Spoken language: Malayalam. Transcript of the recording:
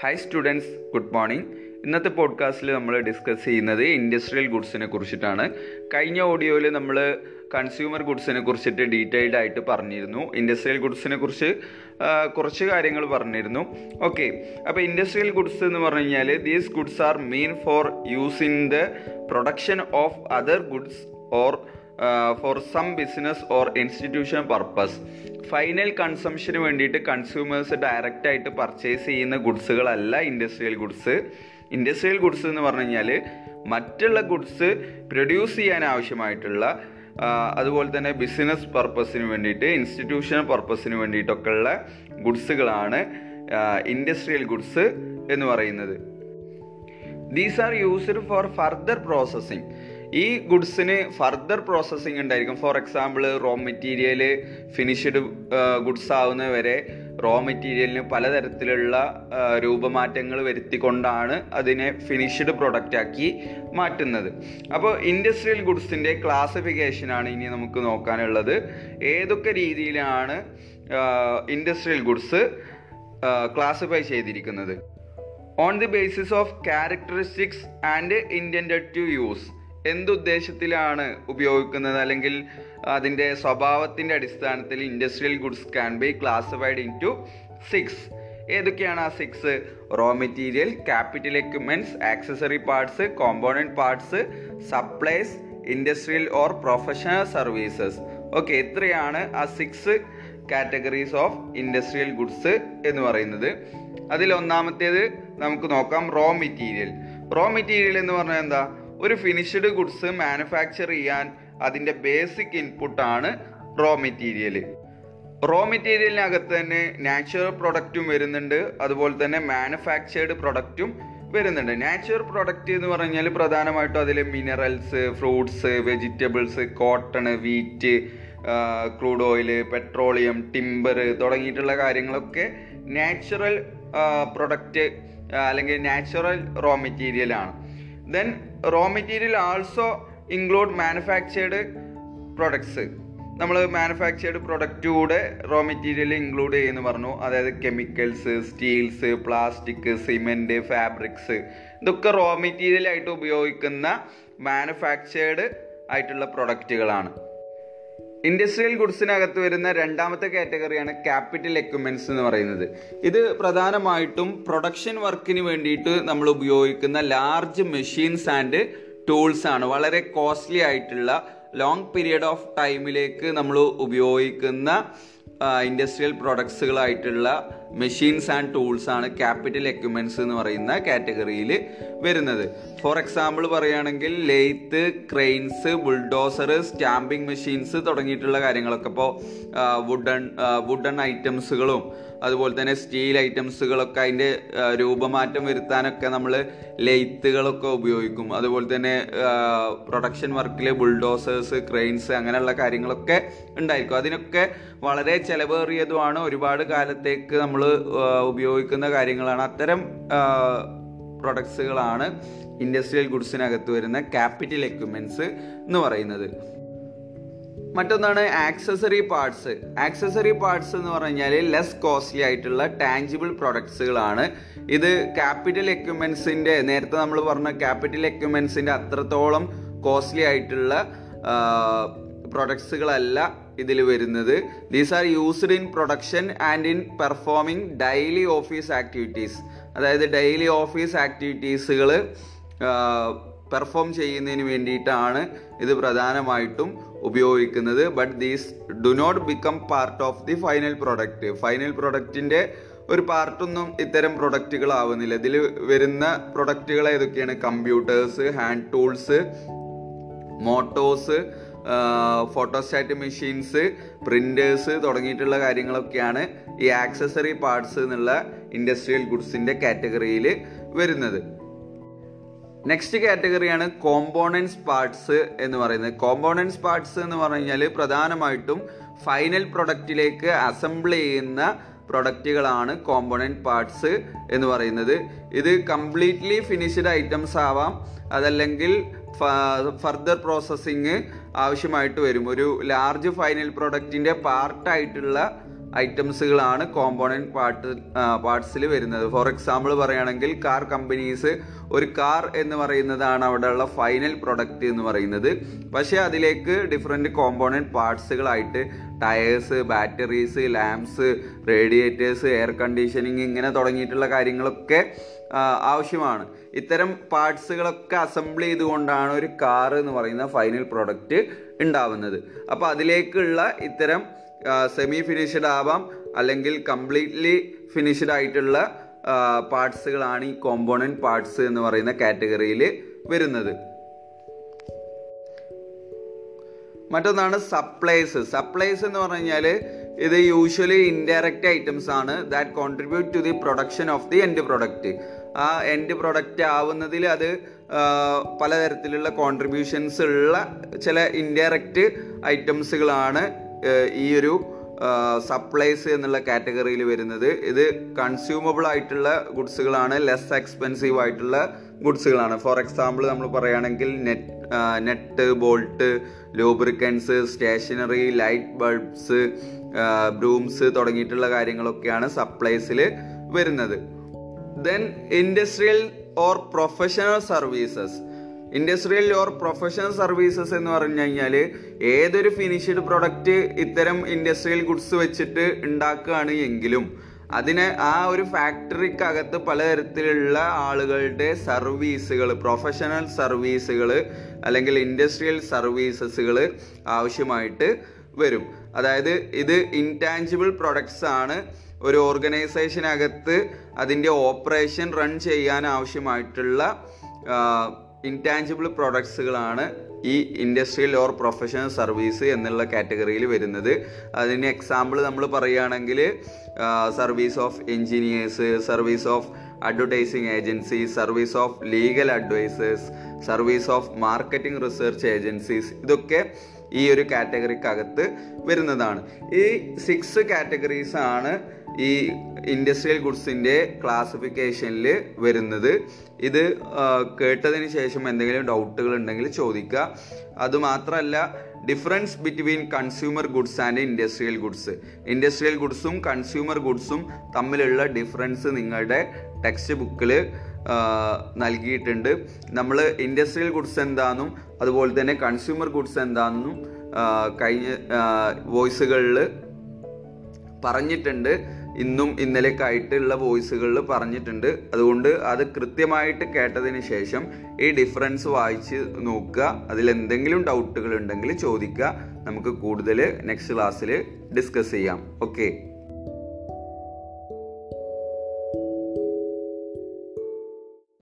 Hi students, good morning. ഇന്നത്തെ പോഡ്കാസ്റ്റിൽ നമ്മൾ ഡിസ്കസ് ചെയ്യുന്നത് ഇൻഡസ്ട്രിയൽ ഗുഡ്സിനെ കുറിച്ചിട്ടാണ്. കഴിഞ്ഞ ഓഡിയോയിൽ നമ്മൾ കൺസ്യൂമർ ഗുഡ്സിനെ കുറിച്ചിട്ട് ഡീറ്റെയിൽഡ് ആയിട്ട് പറഞ്ഞിരുന്നു. ഇൻഡസ്ട്രിയൽ ഗുഡ്സിനെ കുറിച്ച് കുറച്ച് കാര്യങ്ങൾ പറഞ്ഞിരുന്നു. ഓക്കെ, അപ്പോൾ ഇൻഡസ്ട്രിയൽ ഗുഡ്സ് എന്ന് പറഞ്ഞു കഴിഞ്ഞാൽ these goods are main for use in the production of other goods or for some business or institution purpose. Final കൺസംഷന് വേണ്ടിയിട്ട് കൺസ്യൂമേഴ്സ് ഡയറക്റ്റായിട്ട് പർച്ചേസ് ചെയ്യുന്ന ഗുഡ്സുകളല്ല ഇൻഡസ്ട്രിയൽ ഗുഡ്സ്. ഇൻഡസ്ട്രിയൽ ഗുഡ്സ് എന്ന് പറഞ്ഞു കഴിഞ്ഞാൽ മറ്റുള്ള ഗുഡ്സ് പ്രൊഡ്യൂസ് ചെയ്യാൻ ആവശ്യമായിട്ടുള്ള, അതുപോലെ തന്നെ ബിസിനസ് പർപ്പസിന് വേണ്ടിയിട്ട്, ഇൻസ്റ്റിറ്റ്യൂഷണൽ പർപ്പസിന് വേണ്ടിയിട്ടൊക്കെ ഉള്ള ഗുഡ്സുകളാണ് ഇൻഡസ്ട്രിയൽ ഗുഡ്സ് എന്ന് പറയുന്നത്. These are used for further processing. ഈ ഗുഡ്സിന് ഫർദർ പ്രോസസ്സിംഗ് ഉണ്ടായിരിക്കും. For example, raw material finished goods ആവുന്നവരെ റോ മെറ്റീരിയലിന് പലതരത്തിലുള്ള രൂപമാറ്റങ്ങൾ വരുത്തിക്കൊണ്ടാണ് അതിനെ ഫിനിഷ്ഡ് പ്രൊഡക്റ്റാക്കി മാറ്റുന്നത്. അപ്പോൾ ഇൻഡസ്ട്രിയൽ ഗുഡ്സിൻ്റെ ക്ലാസിഫിക്കേഷനാണ് ഇനി നമുക്ക് നോക്കാനുള്ളത്. ഏതൊക്കെ രീതിയിലാണ് ഇൻഡസ്ട്രിയൽ ഗുഡ്സ് ക്ലാസിഫൈ ചെയ്തിരിക്കുന്നത്? On the basis of characteristics and intended to use. എന്തുദ്ദേശത്തിലാണ് ഉപയോഗിക്കുന്നത് അല്ലെങ്കിൽ അതിൻ്റെ സ്വഭാവത്തിൻ്റെ അടിസ്ഥാനത്തിൽ industrial goods can be classified into 6. ഏതൊക്കെയാണ് ആ 6? Raw material, capital equipments, accessory parts, component parts, supplies, industrial or professional services. Okay, ഇത്രയാണ് ആ 6 കാറ്റഗറീസ് ഓഫ് ഇൻഡസ്ട്രിയൽ ഗുഡ്സ് എന്ന് പറയുന്നത്. അതിലൊന്നാമത്തേത് നമുക്ക് നോക്കാം, റോ മെറ്റീരിയൽ. റോ മെറ്റീരിയൽ എന്ന് പറഞ്ഞാൽ എന്താ? ഒരു ഫിനിഷ്ഡ് ഗുഡ്സ് മാനുഫാക്ചർ ചെയ്യാൻ അതിൻ്റെ ബേസിക് ഇൻപുട്ടാണ് റോ മെറ്റീരിയൽ. റോ മെറ്റീരിയലിനകത്ത് തന്നെ നാച്ചുറൽ പ്രൊഡക്റ്റും വരുന്നുണ്ട്, അതുപോലെ തന്നെ മാനുഫാക്ചേർഡ് പ്രൊഡക്റ്റും വരുന്നുണ്ട്. നാച്ചുറൽ പ്രൊഡക്റ്റ് എന്ന് പറഞ്ഞാൽ പ്രധാനമായിട്ടും അതിൽ minerals, fruits, vegetables, cotton, wheat, crude oil, petroleum, timber തുടങ്ങിയിട്ടുള്ള കാര്യങ്ങളൊക്കെ നാച്ചുറൽ പ്രൊഡക്റ്റ് അല്ലെങ്കിൽ നാച്ചുറൽ റോ മെറ്റീരിയലാണ്. Then raw material also include manufactured products. നമ്മൾ മാനുഫാക്ചേർഡ് പ്രൊഡക്റ്റൂടെ റോ മെറ്റീരിയൽ ഇൻക്ലൂഡ് ചെയ്യുന്നു പറഞ്ഞു. അതായത് chemicals, steels, plastic, cement, fabrics, ഇതൊക്കെ റോ മെറ്റീരിയലായിട്ട് ഉപയോഗിക്കുന്ന മാനുഫാക്ചേർഡ് ആയിട്ടുള്ള പ്രൊഡക്റ്റുകളാണ്. ഇൻഡസ്ട്രിയൽ ഗുഡ്സിനകത്ത് വരുന്ന രണ്ടാമത്തെ കാറ്റഗറിയാണ് ക്യാപിറ്റൽ എക്യുപ്മെൻറ്റ്സ് എന്ന് പറയുന്നത്. ഇത് പ്രധാനമായിട്ടും പ്രൊഡക്ഷൻ വർക്കിന് വേണ്ടിയിട്ട് നമ്മൾ ഉപയോഗിക്കുന്ന ലാർജ് മെഷീൻസ് ആൻഡ് ടൂൾസ് ആണ്. വളരെ കോസ്റ്റ്ലി ആയിട്ടുള്ള ലോങ് പീരിയഡ് ഓഫ് ടൈമിലേക്ക് നമ്മൾ ഉപയോഗിക്കുന്ന ഇൻഡസ്ട്രിയൽ പ്രൊഡക്ട്സുകളായിട്ടുള്ള മെഷീൻസ് ആൻഡ് ടൂൾസ് ആണ് ക്യാപിറ്റൽ എക്യുപ്മെൻറ്റ്സ് എന്ന് പറയുന്ന കാറ്റഗറിയിൽ വരുന്നത്. ഫോർ എക്സാമ്പിൾ പറയുകയാണെങ്കിൽ lathe, cranes, bulldozer, stamping machines തുടങ്ങിയിട്ടുള്ള കാര്യങ്ങളൊക്കെ. ഇപ്പോൾ വുഡൺ ഐറ്റംസുകളും അതുപോലെ തന്നെ സ്റ്റീൽ ഐറ്റംസുകളൊക്കെ അതിൻ്റെ രൂപമാറ്റം വരുത്താനൊക്കെ നമ്മൾ ലെയ്ത്തുകളൊക്കെ ഉപയോഗിക്കും. അതുപോലെ തന്നെ പ്രൊഡക്ഷൻ വർക്കിൽ ബുൾഡോസേഴ്സ്, ക്രെയിൻസ് അങ്ങനെയുള്ള കാര്യങ്ങളൊക്കെ ഉണ്ടായിരിക്കും. അതിനൊക്കെ വളരെ ചിലവേറിയതുമാണ്, ഒരുപാട് കാലത്തേക്ക് നമ്മൾ ഉപയോഗിക്കുന്ന കാര്യങ്ങളാണ്. അത്തരം പ്രൊഡക്ട്സുകളാണ് ഇൻഡസ്ട്രിയൽ ഗുഡ്സിനകത്ത് വരുന്ന ക്യാപിറ്റൽ എക്യുപ്മെൻറ്റ്സ് എന്ന് പറയുന്നത്. മറ്റൊന്നാണ് ആക്സസറി പാർട്സ്. ആക്സസറി പാർട്സ് എന്ന് പറഞ്ഞാൽ ലെസ് കോസ്റ്റ്ലി ആയിട്ടുള്ള ടാഞ്ചിബിൾ പ്രൊഡക്ട്സുകളാണ്. ഇത് ക്യാപിറ്റൽ എക്യുപ്മെൻറ്റ്സിൻ്റെ, നേരത്തെ നമ്മൾ പറഞ്ഞ ക്യാപിറ്റൽ എക്യുപ്മെൻറ്റ്സിൻ്റെ അത്രത്തോളം കോസ്റ്റ്ലി ആയിട്ടുള്ള പ്രൊഡക്ട്സുകളല്ല ഇതിൽ വരുന്നത്. These are used in production and in performing daily office activities. അതായത് ഡെയിലി ഓഫീസ് ആക്ടിവിറ്റീസുകൾ പെർഫോം ചെയ്യുന്നതിന് വേണ്ടിയിട്ടാണ് ഇത് പ്രധാനമായിട്ടും ഉപയോഗിക്കുന്നത്. But these do not become part of the final product. Final പ്രൊഡക്റ്റിൻ്റെ ഒരു പാർട്ടൊന്നും ഇത്തരം പ്രൊഡക്റ്റുകളാവുന്നില്ല. ഇതിൽ വരുന്ന പ്രൊഡക്റ്റുകൾ ഏതൊക്കെയാണ്? Computers, hand tools, motors, photostat machines, printers തുടങ്ങിയിട്ടുള്ള കാര്യങ്ങളൊക്കെയാണ് ഈ ആക്സസറി പാർട്സ് എന്നുള്ള ഇൻഡസ്ട്രിയൽ ഗുഡ്സിൻ്റെ കാറ്റഗറിയിൽ വരുന്നത്. നെക്സ്റ്റ് കാറ്റഗറിയാണ് കോമ്പോണൻസ് പാർട്സ് എന്ന് പറയുന്നത്. കോമ്പോണൻസ് പാർട്സ് എന്ന് പറഞ്ഞു കഴിഞ്ഞാൽ പ്രധാനമായിട്ടും ഫൈനൽ പ്രൊഡക്റ്റിലേക്ക് അസംബിൾ ചെയ്യുന്ന പ്രൊഡക്റ്റുകളാണ് കോമ്പോണൻറ്റ് പാർട്സ് എന്ന് പറയുന്നത്. ഇത് കംപ്ലീറ്റ്ലി ഫിനിഷ്ഡ് ഐറ്റംസ് ആവാം, അതല്ലെങ്കിൽ ഫർദർ പ്രോസസ്സിങ് ആവശ്യമായിട്ട് വരും. ഒരു ലാർജ് ഫൈനൽ പ്രൊഡക്റ്റിൻ്റെ പാർട്ടായിട്ടുള്ള ഐറ്റംസുകളാണ് കോമ്പോണൻറ്റ് പാർട്സിൽ വരുന്നത്. ഫോർ എക്സാമ്പിൾ പറയുകയാണെങ്കിൽ കാർ കമ്പനീസ്, ഒരു കാർ എന്ന് പറയുന്നതാണ് അവിടെയുള്ള ഫൈനൽ പ്രൊഡക്റ്റ് എന്ന് പറയുന്നത്. പക്ഷേ അതിലേക്ക് ഡിഫറെൻറ്റ് കോമ്പോണൻറ്റ് പാർട്സുകളായിട്ട് tyres, batteries, lamps, radiators, air conditioning ഇങ്ങനെ തുടങ്ങിയിട്ടുള്ള കാര്യങ്ങളൊക്കെ ആവശ്യമാണ്. ഇത്തരം പാർട്സുകളൊക്കെ അസംബിൾ ചെയ്തുകൊണ്ടാണ് ഒരു കാർ എന്ന് പറയുന്ന ഫൈനൽ പ്രൊഡക്റ്റ് ഉണ്ടാവുന്നത്. അപ്പോൾ അതിലേക്കുള്ള ഇത്തരം സെമി ഫിനിഷ്ഡ് ആവാം അല്ലെങ്കിൽ കംപ്ലീറ്റ്ലി ഫിനിഷ്ഡ് ആയിട്ടുള്ള പാർട്സുകളാണ് ഈ കോമ്പോണൻറ്റ് പാർട്സ് എന്ന് പറയുന്ന കാറ്റഗറിയിൽ വരുന്നത്. മറ്റൊന്നാണ് സപ്ലൈസ്. സപ്ലൈസ് എന്ന് പറഞ്ഞു കഴിഞ്ഞാൽ ഇത് യൂഷ്വലി ഇൻഡയറക്റ്റ് ഐറ്റംസ് ആണ് that contribute to the production of the end product. ആ എൻഡ് പ്രൊഡക്റ്റ് ആവുന്നതിൽ അത് പലതരത്തിലുള്ള കോൺട്രിബ്യൂഷൻസ് ഉള്ള ചില ഇൻഡയറക്റ്റ് ഐറ്റംസുകളാണ് ഈ ഒരു സപ്ലൈസ് എന്നുള്ള കാറ്റഗറിയിൽ വരുന്നത്. ഇത് കൺസ്യൂമബിൾ ആയിട്ടുള്ള ഗുഡ്സുകളാണ്, ലെസ് എക്സ്പെൻസീവ് ആയിട്ടുള്ള ഗുഡ്സുകളാണ്. ഫോർ എക്സാമ്പിൾ നമ്മൾ പറയുകയാണെങ്കിൽ nut, bolt, lubricants, stationery, light bulbs, brooms തുടങ്ങിയിട്ടുള്ള കാര്യങ്ങളൊക്കെയാണ് സപ്ലൈസിൽ വരുന്നത്. Then industrial or professional services. Industrial or professional services എന്ന് പറഞ്ഞു കഴിഞ്ഞാൽ ഏതൊരു ഫിനിഷ്ഡ് പ്രൊഡക്റ്റ് ഇത്തരം ഇൻഡസ്ട്രിയൽ ഗുഡ്സ് വെച്ചിട്ട് ഉണ്ടാക്കുകയാണ് എങ്കിലും അതിന് ആ ഒരു ഫാക്ടറിക്കകത്ത് പലതരത്തിലുള്ള ആളുകളുടെ സർവീസുകൾ, പ്രൊഫഷണൽ സർവീസുകൾ അല്ലെങ്കിൽ ഇൻഡസ്ട്രിയൽ സർവീസസുകൾ ആവശ്യമായിട്ട് വരും. അതായത് ഇത് ഇൻടാഞ്ചിബിൾ പ്രൊഡക്ട്സ് ആണ്. ഒരു ഓർഗനൈസേഷനകത്ത് അതിൻ്റെ ഓപ്പറേഷൻ റൺ ചെയ്യാൻ ആവശ്യമായിട്ടുള്ള ഇൻടാഞ്ചിബിൾ പ്രൊഡക്ട്സുകളാണ് ഈ ഇൻഡസ്ട്രിയൽ ഓർ പ്രൊഫഷണൽ സർവീസ് എന്നുള്ള കാറ്റഗറിയിൽ വരുന്നത്. അതിന് എക്സാമ്പിൾ നമ്മൾ പറയുകയാണെങ്കിൽ service of engineers, service of advertising agencies, service of legal advisers, service of marketing research agencies, ഇതൊക്കെ ഈ ഒരു കാറ്റഗറിക്കകത്ത് വരുന്നതാണ്. ഈ 6 കാറ്റഗറീസ് ആണ് ഈ ഇൻഡസ്ട്രിയൽ ഗുഡ്സിൻ്റെ ക്ലാസിഫിക്കേഷനിൽ വരുന്നത്. ഇത് കേട്ടതിന് ശേഷം എന്തെങ്കിലും ഡൗട്ടുകൾ ഉണ്ടെങ്കിൽ ചോദിക്കുക. അതുമാത്രമല്ല, difference between consumer goods and industrial goods, industrial ഗുഡ്സും കൺസ്യൂമർ ഗുഡ്സും തമ്മിലുള്ള ഡിഫറൻസ് നിങ്ങളുടെ ടെക്സ്റ്റ് ബുക്കിൽ നൽകിയിട്ടുണ്ട്. നമ്മൾ ഇൻഡസ്ട്രിയൽ ഗുഡ്സ് എന്താണെന്നും അതുപോലെ തന്നെ കൺസ്യൂമർ ഗുഡ്സ് എന്താണെന്നും കഴിഞ്ഞ വോയിസുകളിൽ പറഞ്ഞിട്ടുണ്ട്. ഇന്നും ഇന്നലെയൊക്കെ ആയിട്ടുള്ള വോയിസുകളിൽ പറഞ്ഞിട്ടുണ്ട്. അതുകൊണ്ട് അത് കൃത്യമായിട്ട് കേട്ടതിന് ശേഷം ഈ ഡിഫറൻസ് വായിച്ച് നോക്കുക. അതിലെന്തെങ്കിലും ഡൗട്ടുകൾ ഉണ്ടെങ്കിൽ ചോദിക്കുക. നമുക്ക് കൂടുതൽ നെക്സ്റ്റ് ക്ലാസ്സിൽ ഡിസ്കസ് ചെയ്യാം. ഓക്കെ.